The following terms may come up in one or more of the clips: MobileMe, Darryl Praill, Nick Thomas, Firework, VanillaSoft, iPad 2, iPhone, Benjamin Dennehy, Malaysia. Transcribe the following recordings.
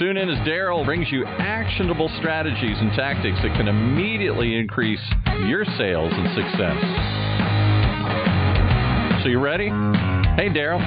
Tune in as Darryl brings you actionable strategies and tactics that can immediately increase your sales and success. So you ready? Hey, Darryl.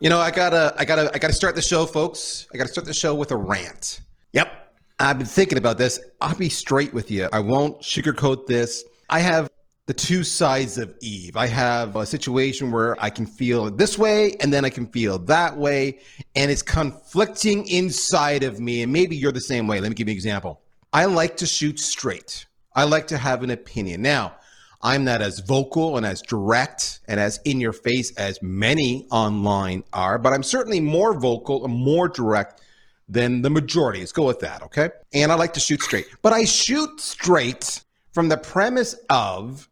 You know, I gotta start the show, folks. I gotta start the show with a rant. Yep. I've been thinking about this. I'll be straight with you. I won't sugarcoat this. I have the two sides of Eve. I have a situation where I can feel this way and then I can feel that way. And it's conflicting inside of me. And maybe you're the same way. Let me give you an example. I like to shoot straight. I like to have an opinion. Now, I'm not as vocal and as direct and as in your face as many online are, but I'm certainly more vocal and more direct than the majority. Let's go with that, okay? And I like to shoot straight. But I shoot straight from the premise of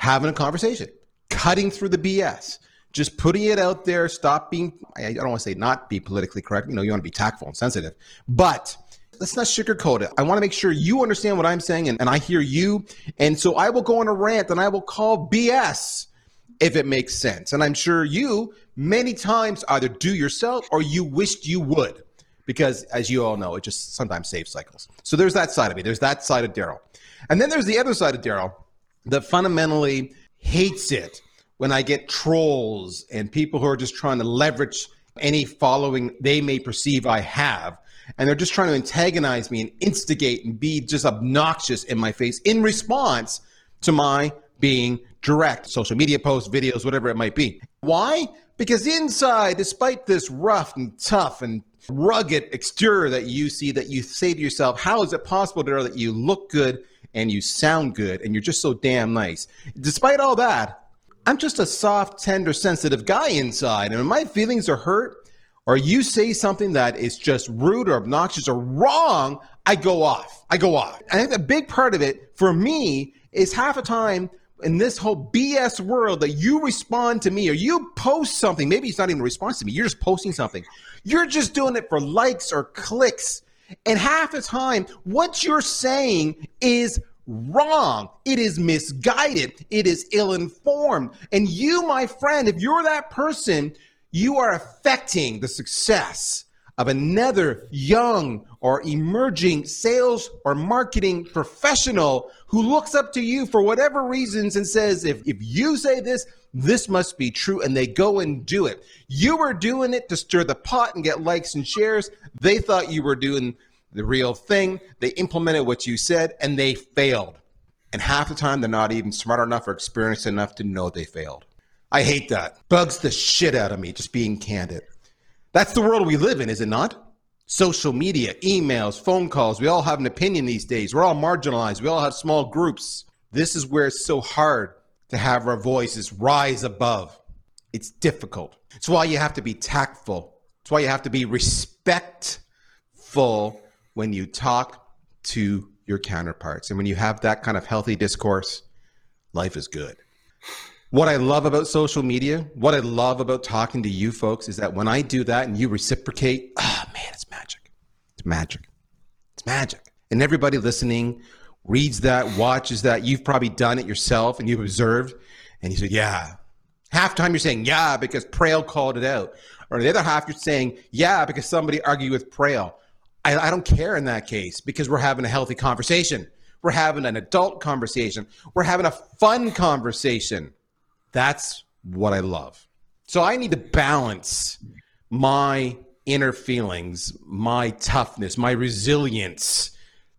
having a conversation, cutting through the BS, just putting it out there, stop being, I don't want to say not be politically correct. You know, you want to be tactful and sensitive. But let's not sugarcoat it. I want to make sure you understand what I'm saying and I hear you. And so I will go on a rant and I will call BS if it makes sense. And I'm sure you many times either do yourself or you wished you would. Because as you all know, it just sometimes saves cycles. So there's that side of me. There's that side of Darryl. And then there's the other side of Darryl that fundamentally hates it when I get trolls and people who are just trying to leverage any following they may perceive I have. And they're just trying to antagonize me and instigate and be just obnoxious in my face in response to my being direct, social media posts, videos, whatever it might be. Why? Because inside, despite this rough and tough and rugged exterior that you see, that you say to yourself, how is it possible, Darryl, that you look good and you sound good and you're just so damn nice? Despite all that, I'm just a soft, tender, sensitive guy inside. And when my feelings are hurt or you say something that is just rude or obnoxious or wrong, I go off. I think the big part of it for me is half the time in this whole BS world that you respond to me or you post something, maybe it's not even a response to me, you're just posting something. You're just doing it for likes or clicks. And half the time, what you're saying is wrong. It is misguided. It is ill-informed. And you, my friend, if you're that person, you are affecting the success of another young or emerging sales or marketing professional who looks up to you for whatever reasons and says, if you say this, this must be true, and they go and do it. You were doing it to stir the pot and get likes and shares. They thought you were doing the real thing. They implemented what you said, and they failed. And half the time, they're not even smart enough or experienced enough to know they failed. I hate that. Bugs the shit out of me, just being candid. That's the world we live in, is it not? Social media, emails, phone calls. We all have an opinion these days. We're all marginalized. We all have small groups. This is where it's so hard to have our voices rise above. It's difficult. It's why you have to be tactful. It's why you have to be respectful when you talk to your counterparts. And when you have that kind of healthy discourse, life is good. What I love about social media, what I love about talking to you folks is that when I do that and you reciprocate, oh man, it's magic. It's magic. It's magic. And everybody listening reads that, watches that. You've probably done it yourself and you've observed and you say, yeah. Half time you're saying, yeah, because Praill called it out. Or the other half you're saying, yeah, because somebody argued with Praill. I don't care in that case because we're having a healthy conversation. We're having an adult conversation. We're having a fun conversation. That's what I love. So I need to balance my inner feelings, my toughness, my resilience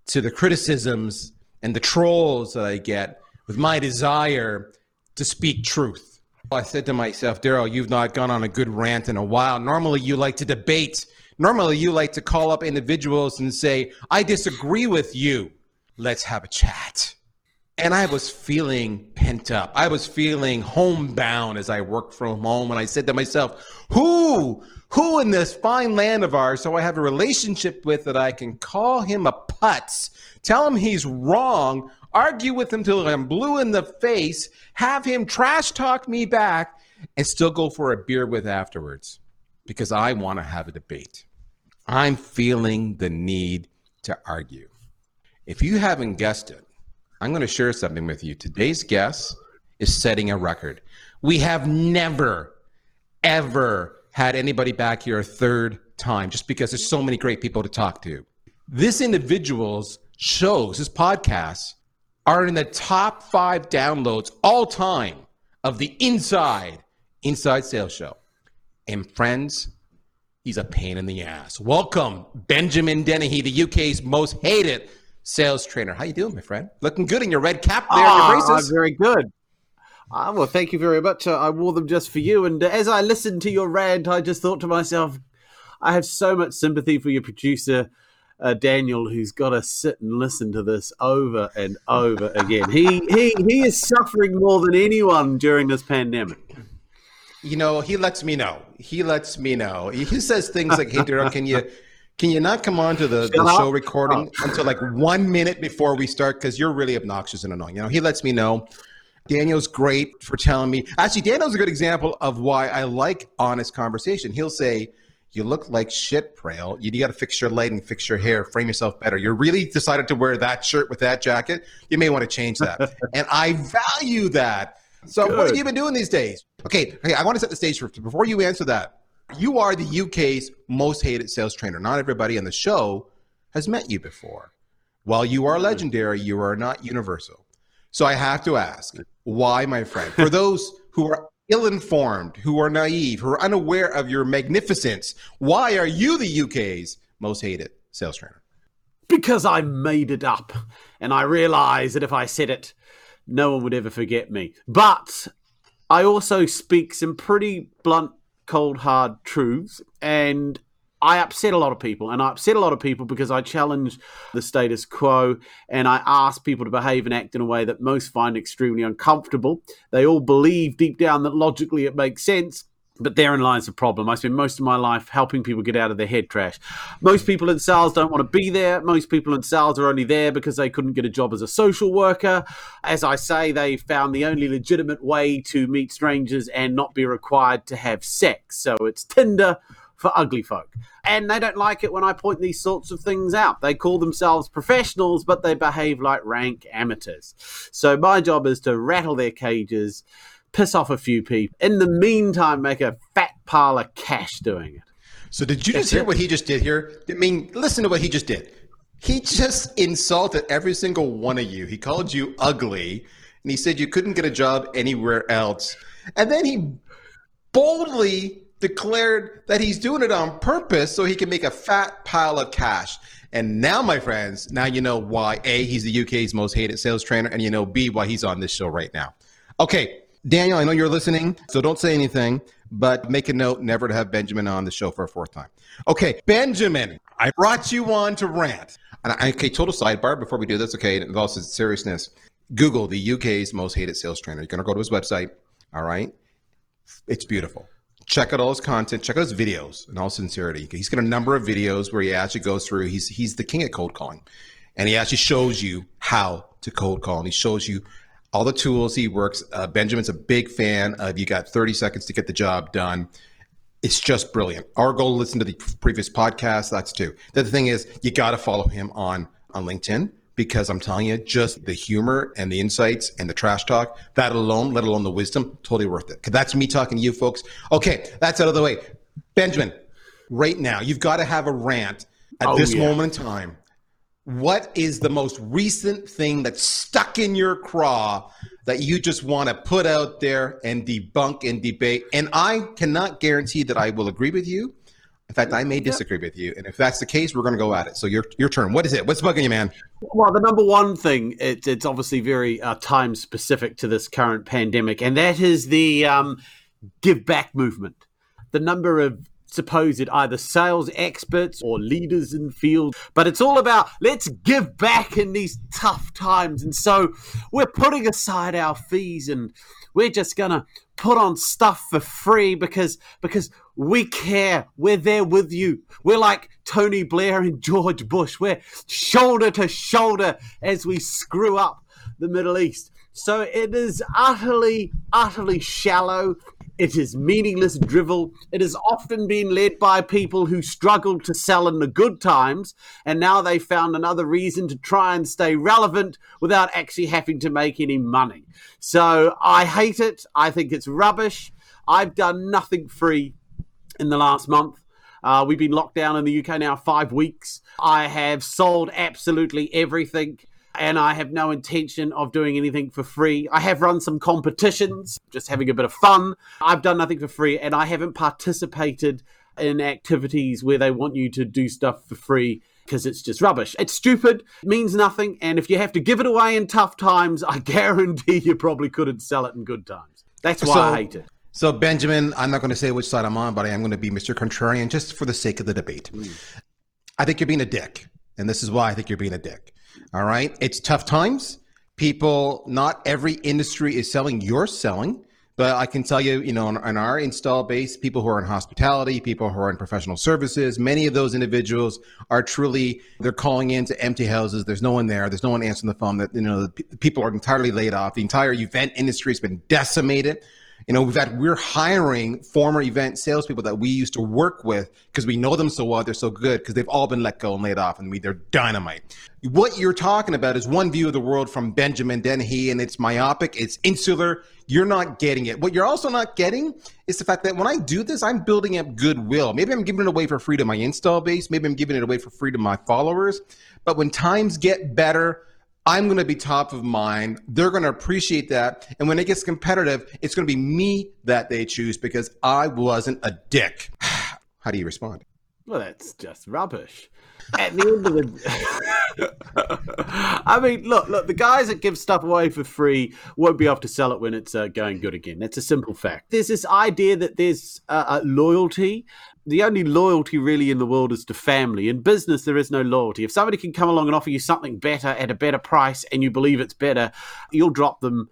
to the criticisms and the trolls that I get with my desire to speak truth. I said to myself, Darryl, you've not gone on a good rant in a while. Normally you like to debate. Normally you like to call up individuals and say, I disagree with you. Let's have a chat. And I was feeling pent up. I was feeling homebound as I worked from home. And I said to myself, who in this fine land of ours do I have a relationship with that I can call him a putz, tell him he's wrong, argue with him till I'm blue in the face, have him trash talk me back, and still go for a beer with afterwards? Because I want to have a debate. I'm feeling the need to argue. If you haven't guessed it, I'm going to share something with you. Today's guest is setting a record. We have never, ever had anybody back here a third time, just because there's so many great people to talk to. This individual's shows, his podcasts, are in the top 5 downloads all time of the Inside Sales Show. And friends, he's a pain in the ass. Welcome, Benjamin Dennehy, the UK's most hated sales trainer. How you doing, my friend? Looking good in your red cap there. Your braces. Very good. Well, thank you very much. I wore them just for you. And as I listened to your rant, I just thought to myself, I have so much sympathy for your producer, Daniel, who's got to sit and listen to this over and over again. He is suffering more than anyone during this pandemic. You know, he lets me know. He says things like, "Hey, Darryl, can you not come on to the show recording until like 1 minute before we start? Because you're really obnoxious and annoying." You know, he lets me know. Daniel's great for telling me. Actually, Daniel's a good example of why I like honest conversation. He'll say, "You look like shit, Praill. You got to fix your lighting, fix your hair, frame yourself better. You really decided to wear that shirt with that jacket. You may want to change that." And I value that. So good. What have you been doing these days? Okay, I want to set the stage for before you answer that. You are the UK's most hated sales trainer. Not everybody on the show has met you before. While you are legendary, you are not universal. So I have to ask, why, my friend? For those who are ill-informed, who are naive, who are unaware of your magnificence, why are you the UK's most hated sales trainer? Because I made it up. And I realized that if I said it, no one would ever forget me. But I also speak some pretty blunt, cold, hard truths, and I upset a lot of people. And I upset a lot of people because I challenge the status quo, and I ask people to behave and act in a way that most find extremely uncomfortable. They all believe deep down that logically it makes sense, but therein lies the problem. I spend most of my life helping people get out of their head trash. Most people in sales don't want to be there. Most people in sales are only there because they couldn't get a job as a social worker. As I say, they found the only legitimate way to meet strangers and not be required to have sex. So it's Tinder for ugly folk. And they don't like it when I point these sorts of things out. They call themselves professionals, but they behave like rank amateurs. So my job is to rattle their cages, piss off a few people. In the meantime, make a fat pile of cash doing it. So did you just hear what he just did here? I mean, listen to what he just did. He just insulted every single one of you. He called you ugly, and he said you couldn't get a job anywhere else. And then he boldly declared that he's doing it on purpose so he can make a fat pile of cash. And now, my friends, now you know why, A, he's the UK's most hated sales trainer, and you know, B, why he's on this show right now. Okay. Daniel, I know you're listening, so don't say anything, but make a note never to have Benjamin on the show for a fourth time. Okay, Benjamin, I brought you on to rant. And total sidebar before we do this, okay, in all seriousness, Google the UK's most hated sales trainer. You're going to go to his website, all right? It's beautiful. Check out all his content. Check out his videos, in all sincerity. He's got a number of videos where he actually goes through. He's the king at cold calling, and he actually shows you how to cold call, and he shows you all the tools he works. Benjamin's a big fan of you got 30 seconds to get the job done. It's just brilliant. Our goal, listen to the previous podcast. That's two. The other thing is you got to follow him on LinkedIn, because I'm telling you, just the humor and the insights and the trash talk, that alone, let alone the wisdom, totally worth it. Because that's me talking to you folks. Okay, that's out of the way. Benjamin, right now, you've got to have a rant at this moment in time. What is the most recent thing that's stuck in your craw that you just want to put out there and debunk and debate? And I cannot guarantee that I will agree with you. In fact, I may disagree with you. And if that's the case, we're going to go at it. So your turn. What is it? What's bugging you, man? Well, the number one thing, it's obviously very time specific to this current pandemic, and that is the give back movement. The number of supposed either sales experts or leaders in the field, but it's all about let's give back in these tough times. And so we're putting aside our fees and we're just going to put on stuff for free because we care. We're there with you. We're like Tony Blair and George Bush. We're shoulder to shoulder as we screw up the Middle East. So it is utterly, utterly shallow. It is meaningless drivel. It is often being led by people who struggled to sell in the good times, and now they found another reason to try and stay relevant without actually having to make any money. So I hate it. I think it's rubbish. I've done nothing free in the last month. We've been locked down in the UK now 5 weeks. I have sold absolutely everything. And I have no intention of doing anything for free. I have run some competitions, just having a bit of fun. I've done nothing for free, and I haven't participated in activities where they want you to do stuff for free because it's just rubbish. It's stupid, it means nothing, and if you have to give it away in tough times, I guarantee you probably couldn't sell it in good times. That's why I hate it. So Benjamin, I'm not going to say which side I'm on, but I am going to be Mr. Contrarian just for the sake of the debate. I think you're being a dick, and this is why I think you're being a dick. All right. It's tough times. People, not every industry is selling. You're selling. But I can tell you, on our install base, people who are in hospitality, people who are in professional services, many of those individuals are truly, they're calling into empty houses. There's no one there. There's no one answering the phone. That, people are entirely laid off. The entire event industry has been decimated. In fact, we're hiring former event salespeople that we used to work with because we know them so well, they're so good, because they've all been let go and laid off, and they're dynamite. What you're talking about is one view of the world from Benjamin Dennehy, and it's myopic, it's insular. You're not getting it. What you're also not getting is the fact that when I do this, I'm building up goodwill. Maybe I'm giving it away for free to my install base. Maybe I'm giving it away for free to my followers. But when times get better, I'm going to be top of mind. They're going to appreciate that. And when it gets competitive, it's going to be me that they choose because I wasn't a dick. How do you respond? Well, that's just rubbish. At the end of the I mean, look, the guys that give stuff away for free won't be able to sell it when it's going good again. That's a simple fact. There's this idea that there's loyalty. The only loyalty really in the world is to family. In business, there is no loyalty. If somebody can come along and offer you something better at a better price and you believe it's better, you'll drop an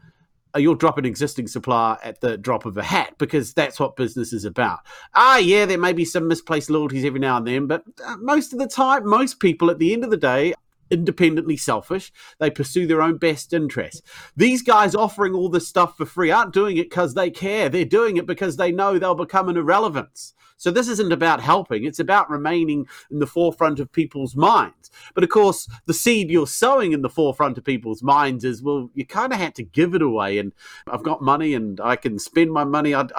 existing supplier at the drop of a hat because that's what business is about. Yeah, there may be some misplaced loyalties every now and then, but most of the time, most people at the end of the day independently selfish. They pursue their own best interests. These guys offering all this stuff for free aren't doing it because they care. They're doing it because they know they'll become an irrelevance. So this isn't about helping. It's about remaining in the forefront of people's minds. But of course, the seed you're sowing in the forefront of people's minds is, well, you kind of had to give it away. And I've got money and I can spend my money. I'd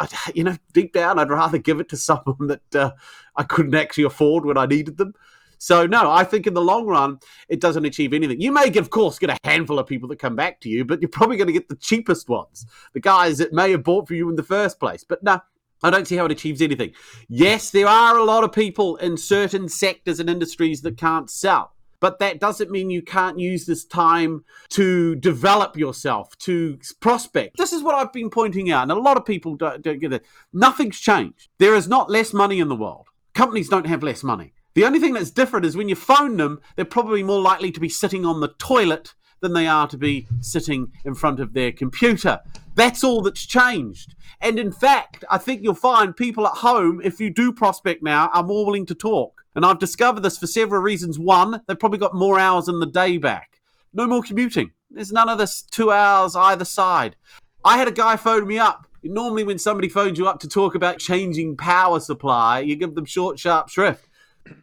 deep down, I'd rather give it to someone that I couldn't actually afford when I needed them. So, no, I think in the long run, it doesn't achieve anything. You may, of course, get a handful of people that come back to you, but you're probably going to get the cheapest ones, the guys that may have bought for you in the first place. But no, I don't see how it achieves anything. Yes, there are a lot of people in certain sectors and industries that can't sell. But that doesn't mean you can't use this time to develop yourself, to prospect. This is what I've been pointing out, and a lot of people don't get it. Nothing's changed. There is not less money in the world. Companies don't have less money. The only thing that's different is when you phone them, they're probably more likely to be sitting on the toilet than they are to be sitting in front of their computer. That's all that's changed. And in fact, I think you'll find people at home, if you do prospect now, are more willing to talk. And I've discovered this for several reasons. One, they've probably got more hours in the day back. No more commuting. There's none of this 2 hours either side. I had a guy phone me up. Normally when somebody phones you up to talk about changing power supply, you give them short, sharp shrift.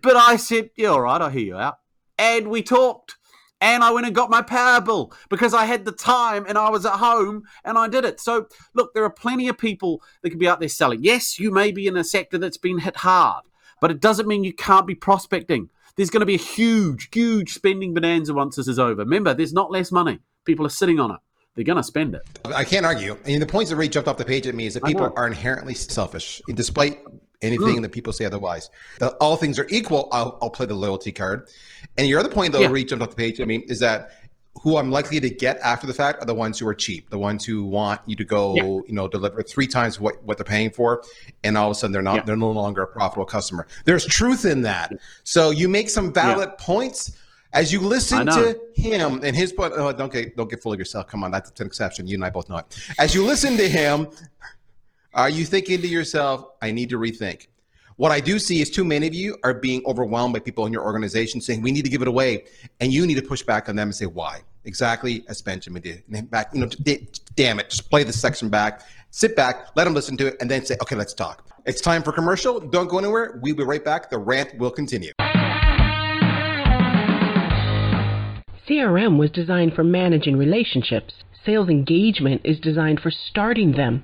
But I said, yeah, all right, I'll hear you out. And we talked. And I went and got my power bill because I had the time and I was at home and I did it. So, look, there are plenty of people that can be out there selling. Yes, you may be in a sector that's been hit hard, but it doesn't mean you can't be prospecting. There's going to be a huge, huge spending bonanza once this is over. Remember, there's not less money. People are sitting on it. They're going to spend it. I can't argue. I mean, the points that really jumped off the page at me is that people are inherently selfish, despite anything that people say otherwise. All things are equal. I'll play the loyalty card. And your other point, though, really jumped off the page at me is that who I'm likely to get after the fact are the ones who are cheap, the ones who want you to go, deliver 3 times what they're paying for, and all of a sudden they're no longer a profitable customer. There's truth in that. So you make some valid points as you listen to him and his point. Oh, don't get full of yourself. Come on, that's an exception. You and I both know it. As you listen to him, are you thinking to yourself, I need to rethink? What I do see is too many of you are being overwhelmed by people in your organization saying, we need to give it away. And you need to push back on them and say, why? Exactly as Benjamin did. And back, damn it, just play this section back, sit back, let them listen to it, and then say, okay, let's talk. It's time for commercial. Don't go anywhere. We'll be right back. The rant will continue. CRM was designed for managing relationships. Sales engagement is designed for starting them.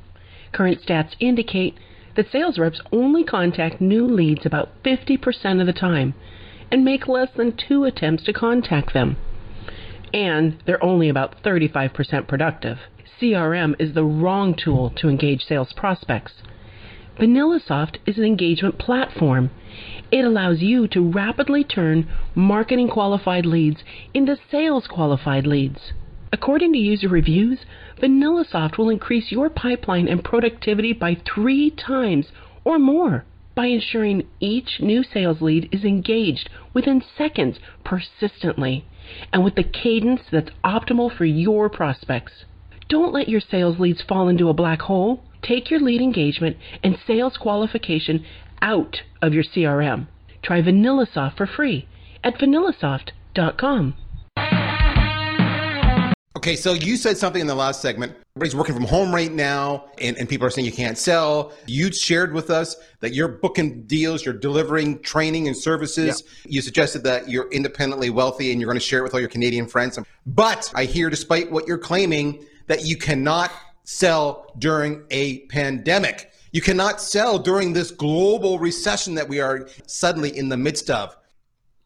Current stats indicate that sales reps only contact new leads about 50% of the time and make less than 2 attempts to contact them. And they're only about 35% productive. CRM is the wrong tool to engage sales prospects. VanillaSoft is an engagement platform. It allows you to rapidly turn marketing qualified leads into sales qualified leads. According to user reviews, VanillaSoft will increase your pipeline and productivity by 3 times or more by ensuring each new sales lead is engaged within seconds persistently and with the cadence that's optimal for your prospects. Don't let your sales leads fall into a black hole. Take your lead engagement and sales qualification out of your CRM. Try VanillaSoft for free at vanillasoft.com. Okay, so you said something in the last segment. Everybody's working from home right now, and people are saying you can't sell. You shared with us that you're booking deals, you're delivering training and services. Yeah. You suggested that you're independently wealthy and you're going to share it with all your Canadian friends. But I hear, despite what you're claiming, that you cannot sell during a pandemic. You cannot sell during this global recession that we are suddenly in the midst of.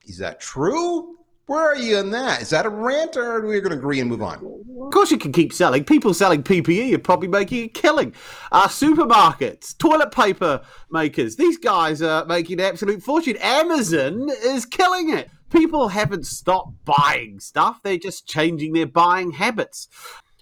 Is that true? Where are you in that? Is that a rant, or are we going to agree and move on? Of course you can keep selling. People selling PPE are probably making a killing. Our supermarkets, toilet paper makers, these guys are making an absolute fortune. Amazon is killing it. People haven't stopped buying stuff. They're just changing their buying habits.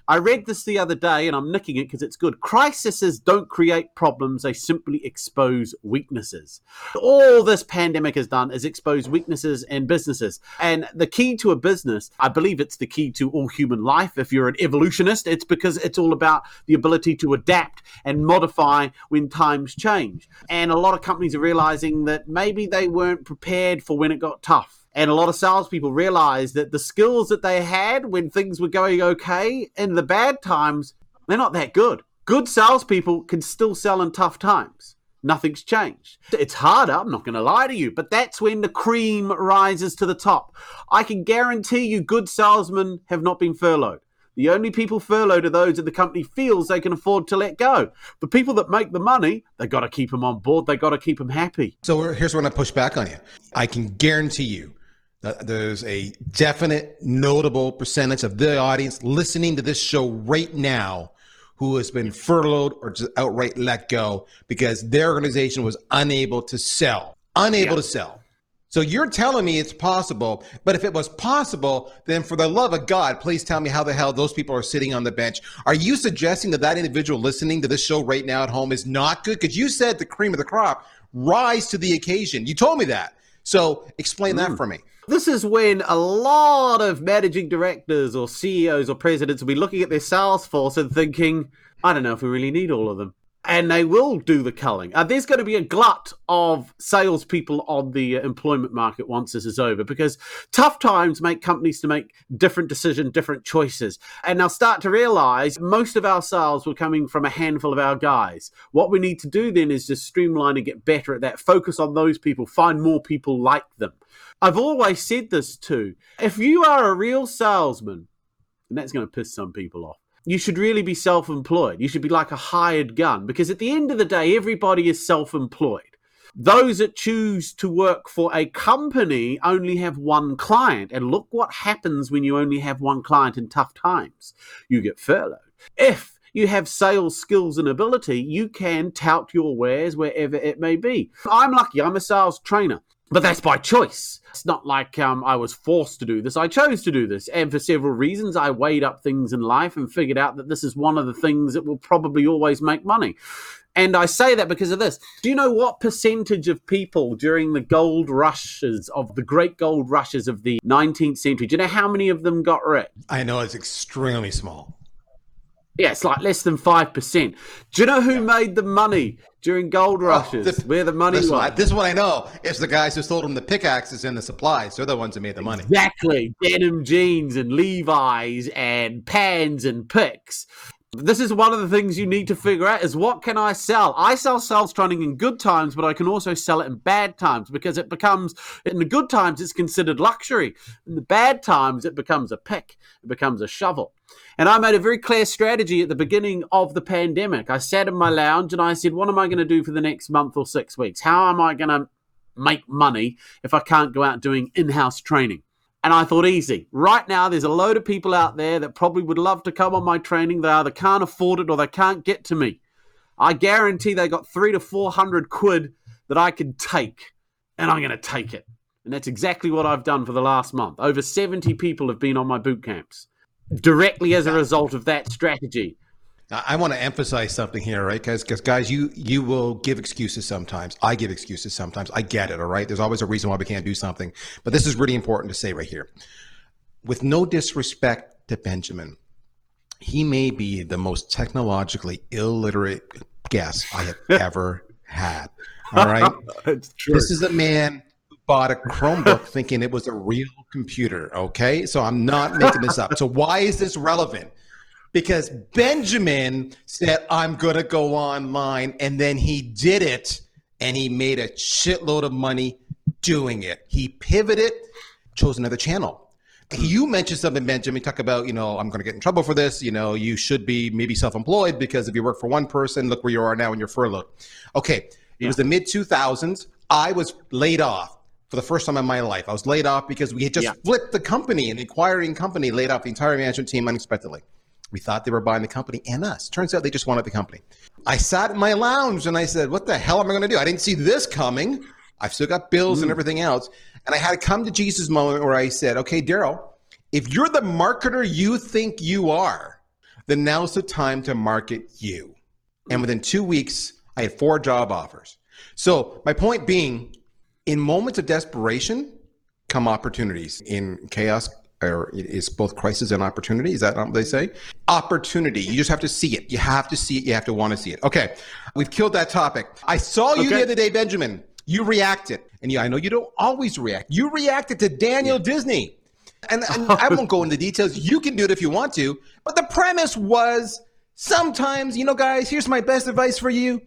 I read this the other day, and I'm nicking it because it's good. Crises don't create problems. They simply expose weaknesses. All this pandemic has done is expose weaknesses in businesses. And the key to a business, I believe it's the key to all human life. If you're an evolutionist, it's because it's all about the ability to adapt and modify when times change. And a lot of companies are realizing that maybe they weren't prepared for when it got tough. And a lot of salespeople realize that the skills that they had when things were going okay in the bad times, they're not that good. Good salespeople can still sell in tough times. Nothing's changed. It's harder, I'm not going to lie to you, but that's when the cream rises to the top. I can guarantee you good salesmen have not been furloughed. The only people furloughed are those that the company feels they can afford to let go. The people that make the money, they got to keep them on board. They got to keep them happy. So here's when I push back on you. I can guarantee you there's a definite notable percentage of the audience listening to this show right now who has been furloughed or just outright let go because their organization was unable to sell. So you're telling me it's possible, but if it was possible, then for the love of God, please tell me how the hell those people are sitting on the bench. Are you suggesting that individual listening to this show right now at home is not good? Because you said the cream of the crop rise to the occasion. You told me that. So explain that for me. This is when a lot of managing directors or CEOs or presidents will be looking at their sales force and thinking, I don't know if we really need all of them. And they will do the culling. There's going to be a glut of salespeople on the employment market once this is over, because tough times make companies to make different decisions, different choices. And they'll start to realize most of our sales were coming from a handful of our guys. What we need to do then is just streamline and get better at that. Focus on those people. Find more people like them. I've always said this too. If you are a real salesman, and that's going to piss some people off, you should really be self-employed. You should be like a hired gun, because at the end of the day, everybody is self-employed. Those that choose to work for a company only have one client. And look what happens when you only have one client in tough times. You get furloughed. If you have sales skills and ability, you can tout your wares wherever it may be. I'm lucky. I'm a sales trainer. But that's by choice. It's not like I was forced to do this. I chose to do this. And for several reasons, I weighed up things in life and figured out that this is one of the things that will probably always make money. And I say that because of this. Do you know what percentage of people during the gold rushes, of the great gold rushes of the 19th century, do you know how many of them got rich? I know, it's extremely small. Yeah, it's like less than 5%. Do you know who made the money during gold rushes? Where the money was? This is what I know. It's the guys who sold them the pickaxes and the supplies. They're the ones who made the money. Exactly. Denim jeans and Levi's and pans and picks. This is one of the things you need to figure out is, what can I sell? I sell sales training in good times, but I can also sell it in bad times, because it becomes, in the good times, it's considered luxury. In the bad times, it becomes a pick. It becomes a shovel. And I made a very clear strategy at the beginning of the pandemic. I sat in my lounge and I said, what am I going to do for the next month or 6 weeks? How am I going to make money if I can't go out doing in-house training? And I thought, easy. Right now, there's a load of people out there that probably would love to come on my training. They either can't afford it or they can't get to me. I guarantee they got $300 to $400 that I could take, and I'm going to take it. And that's exactly what I've done for the last month. Over 70 people have been on my boot camps directly as a result of that strategy. I want to emphasize something here, right? Because guys, you will give excuses sometimes. I give excuses sometimes. I get it, all right? There's always a reason why we can't do something. But this is really important to say right here. With no disrespect to Benjamin, he may be the most technologically illiterate guest I have ever had, all right? It's true. This is a man who bought a Chromebook thinking it was a real computer, okay? So I'm not making this up. So why is this relevant? Because Benjamin said, I'm going to go online, and then he did it, and he made a shitload of money doing it. He pivoted, chose another channel. You mentioned something, Benjamin, talk about, you know, I'm going to get in trouble for this. You know, you should be maybe self-employed, because if you work for one person, look where you are now in your furlough. Okay, it was the mid-2000s. I was laid off. For the first time in my life, I was laid off because we had just flipped the company. An acquiring company laid off the entire management team unexpectedly. We thought they were buying the company and us. Turns out they just wanted the company. I sat in my lounge and I said, what the hell am I going to do? I didn't see this coming. I've still got bills and everything else. And I had a come to Jesus moment where I said, okay, Darryl, if you're the marketer you think you are, then now's the time to market you. And within 2 weeks, I had 4 job offers. So my point being, in moments of desperation come opportunities. In chaos, or it's both crisis and opportunity. Is that what they say? Opportunity. You just have to see it. You have to see it. You have to want to see it. Okay. We've killed that topic. I saw you the other day, Benjamin. You reacted. And I know you don't always react. You reacted to Daniel Disney. And I won't go into details. You can do it if you want to. But the premise was, sometimes, you know, guys, here's my best advice for you.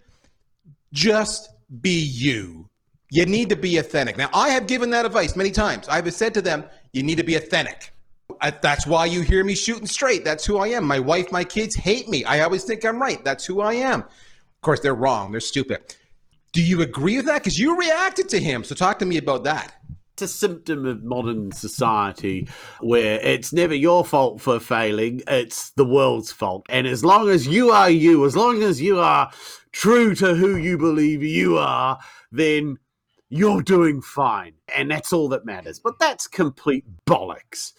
Just be you. You need to be authentic. Now, I have given that advice many times. I have said to them, you need to be authentic. That's why you hear me shooting straight. That's who I am. My wife, my kids hate me. I always think I'm right. That's who I am. Of course, they're wrong. They're stupid. Do you agree with that? Because you reacted to him. So talk to me about that. It's a symptom of modern society where it's never your fault for failing. It's the world's fault. And as long as you are you, as long as you are true to who you believe you are, then you're doing fine, and that's all that matters. But that's complete bollocks.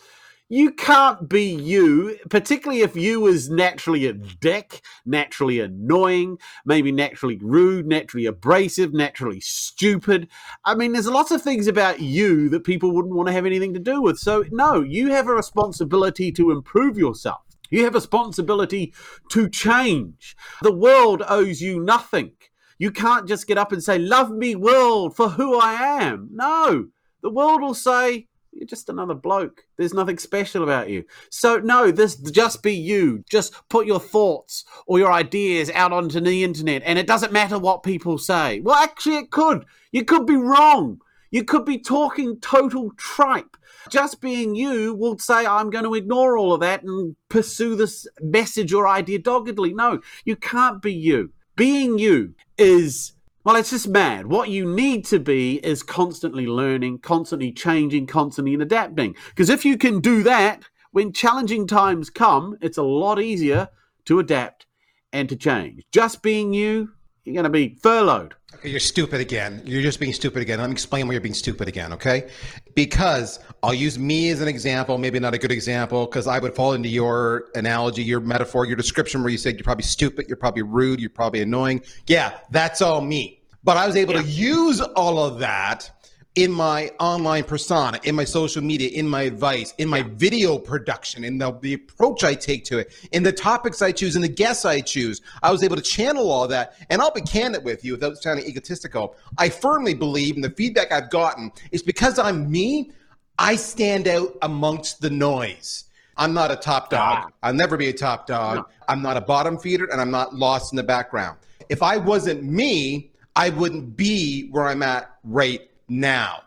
You can't be you, particularly if you is naturally a dick, naturally annoying, maybe naturally rude, naturally abrasive, naturally stupid. I mean, there's lots of things about you that people wouldn't want to have anything to do with. So, no, you have a responsibility to improve yourself. You have a responsibility to change. The world owes you nothing. You can't just get up and say, love me, world, for who I am. No, the world will say, you're just another bloke. There's nothing special about you. So no, this just be you. Just put your thoughts or your ideas out onto the internet, and it doesn't matter what people say. Well, actually, it could. You could be wrong. You could be talking total tripe. Just being you will say, I'm going to ignore all of that and pursue this message or idea doggedly. No, you can't be you. Being you is, well, it's just mad. What you need to be is constantly learning, constantly changing, constantly adapting. Because if you can do that, when challenging times come, it's a lot easier to adapt and to change. Just being you, you're going to be furloughed. Okay, you're stupid again. You're just being stupid again. Let me explain why you're being stupid again, okay? Because I'll use me as an example, maybe not a good example, because I would fall into your analogy, your metaphor, your description where you said you're probably stupid, you're probably rude, you're probably annoying. Yeah, that's all me. But I was able to use all of that in my online persona, in my social media, in my advice, in my video production, in the approach I take to it, in the topics I choose, in the guests I choose. I was able to channel all that. And I'll be candid with you without sounding egotistical. I firmly believe, and the feedback I've gotten is because I'm me, I stand out amongst the noise. I'm not a top dog. I'll never be a top dog. No. I'm not a bottom feeder, and I'm not lost in the background. If I wasn't me, I wouldn't be where I'm at right now.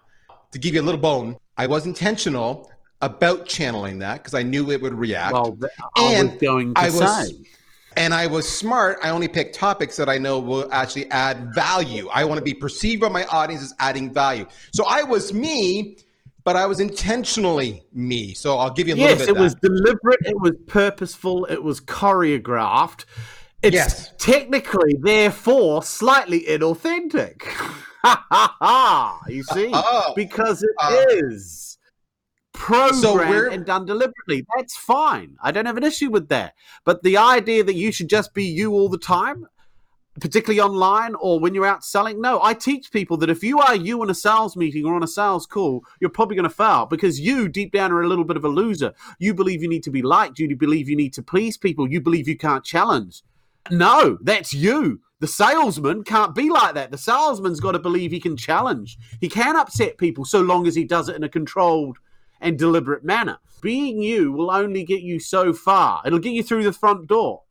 To give you a little bone, I was intentional about channeling that because I knew it would react. Well, I was smart. I only picked topics that I know will actually add value. I want to be perceived by my audience as adding value. So I was me, but I was intentionally me. So I'll give you a little bit of that. Yes, it was deliberate. It was purposeful. It was choreographed. It's technically, therefore, slightly inauthentic. You see, because it is programmed and done deliberately. That's fine. I don't have an issue with that. But the idea that you should just be you all the time, particularly online or when you're out selling, no. I teach people that if you are you in a sales meeting or on a sales call, you're probably going to fail because you deep down are a little bit of a loser. You believe you need to be liked. You believe you need to please people. You believe you can't challenge. No, that's you. The salesman can't be like that. The salesman's got to believe he can challenge. He can upset people so long as he does it in a controlled and deliberate manner. Being you will only get you so far. It'll get you through the front door.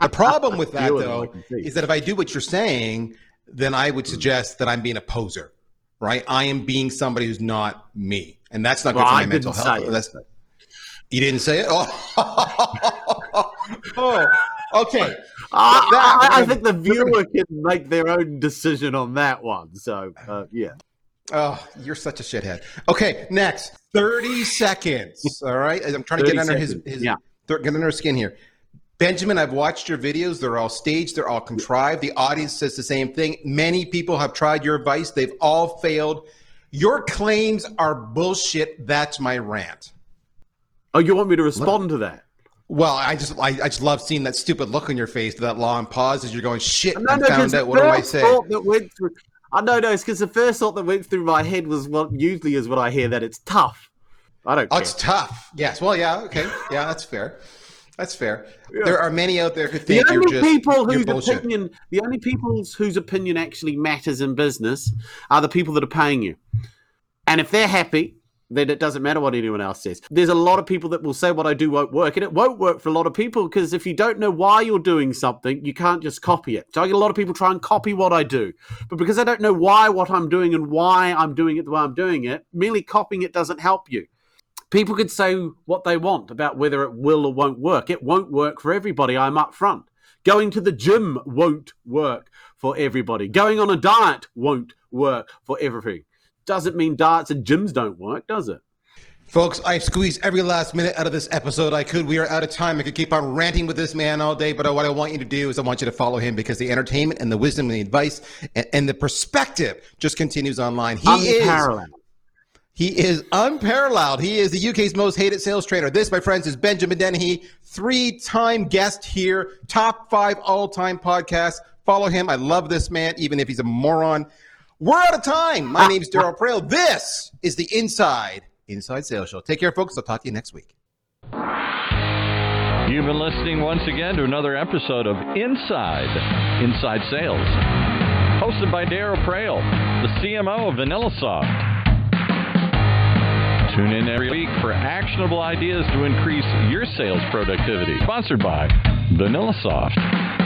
The problem with that, though, is that if I do what you're saying, then I would suggest that I'm being a poser, right? I am being somebody who's not me. And that's not good for my mental health. That's not... You didn't say it? Oh. Okay. I think the viewer can make their own decision on that one. So, yeah. Oh, you're such a shithead. Okay, next. 30 seconds. All right. I'm trying to get under get under his skin here. Benjamin, I've watched your videos. They're all staged. They're all contrived. The audience says the same thing. Many people have tried your advice. They've all failed. Your claims are bullshit. That's my rant. Oh, you want me to respond to that? Well, I just love seeing that stupid look on your face, that long pause as you're going, shit, I found out, what do I say? It's because the first thought that went through my head was what usually is what I hear, that it's tough. I don't care. Oh, it's tough. Yes. Well, yeah, okay. Yeah, that's fair. That's fair. Yeah. There are many out there who think you're just the only people whose opinion actually matters in business are the people that are paying you. And if they're happy, then it doesn't matter what anyone else says. There's a lot of people that will say what I do won't work, and it won't work for a lot of people because if you don't know why you're doing something, you can't just copy it. So I get a lot of people try and copy what I do, but because I don't know why what I'm doing and why I'm doing it the way I'm doing it, merely copying it doesn't help you. People could say what they want about whether it will or won't work. It won't work for everybody. I'm up front. Going to the gym won't work for everybody. Going on a diet won't work for everything. Doesn't mean darts and gyms don't work, does it? Folks, I squeezed every last minute out of this episode I could. We are out of time. I could keep on ranting with this man all day, but what I want you to do is I want you to follow him because the entertainment and the wisdom and the advice and the perspective just continues online. He is unparalleled. He is the UK's most hated sales trainer. This, my friends, is Benjamin Dennehy, 3-time guest here, top 5 all-time podcast. Follow him. I love this man, even if he's a moron. We're out of time. My name's Darryl Praill. This is the Inside Sales Show. Take care, folks. I'll talk to you next week. You've been listening once again to another episode of Inside Sales, hosted by Darryl Praill, the CMO of VanillaSoft. Tune in every week for actionable ideas to increase your sales productivity. Sponsored by VanillaSoft.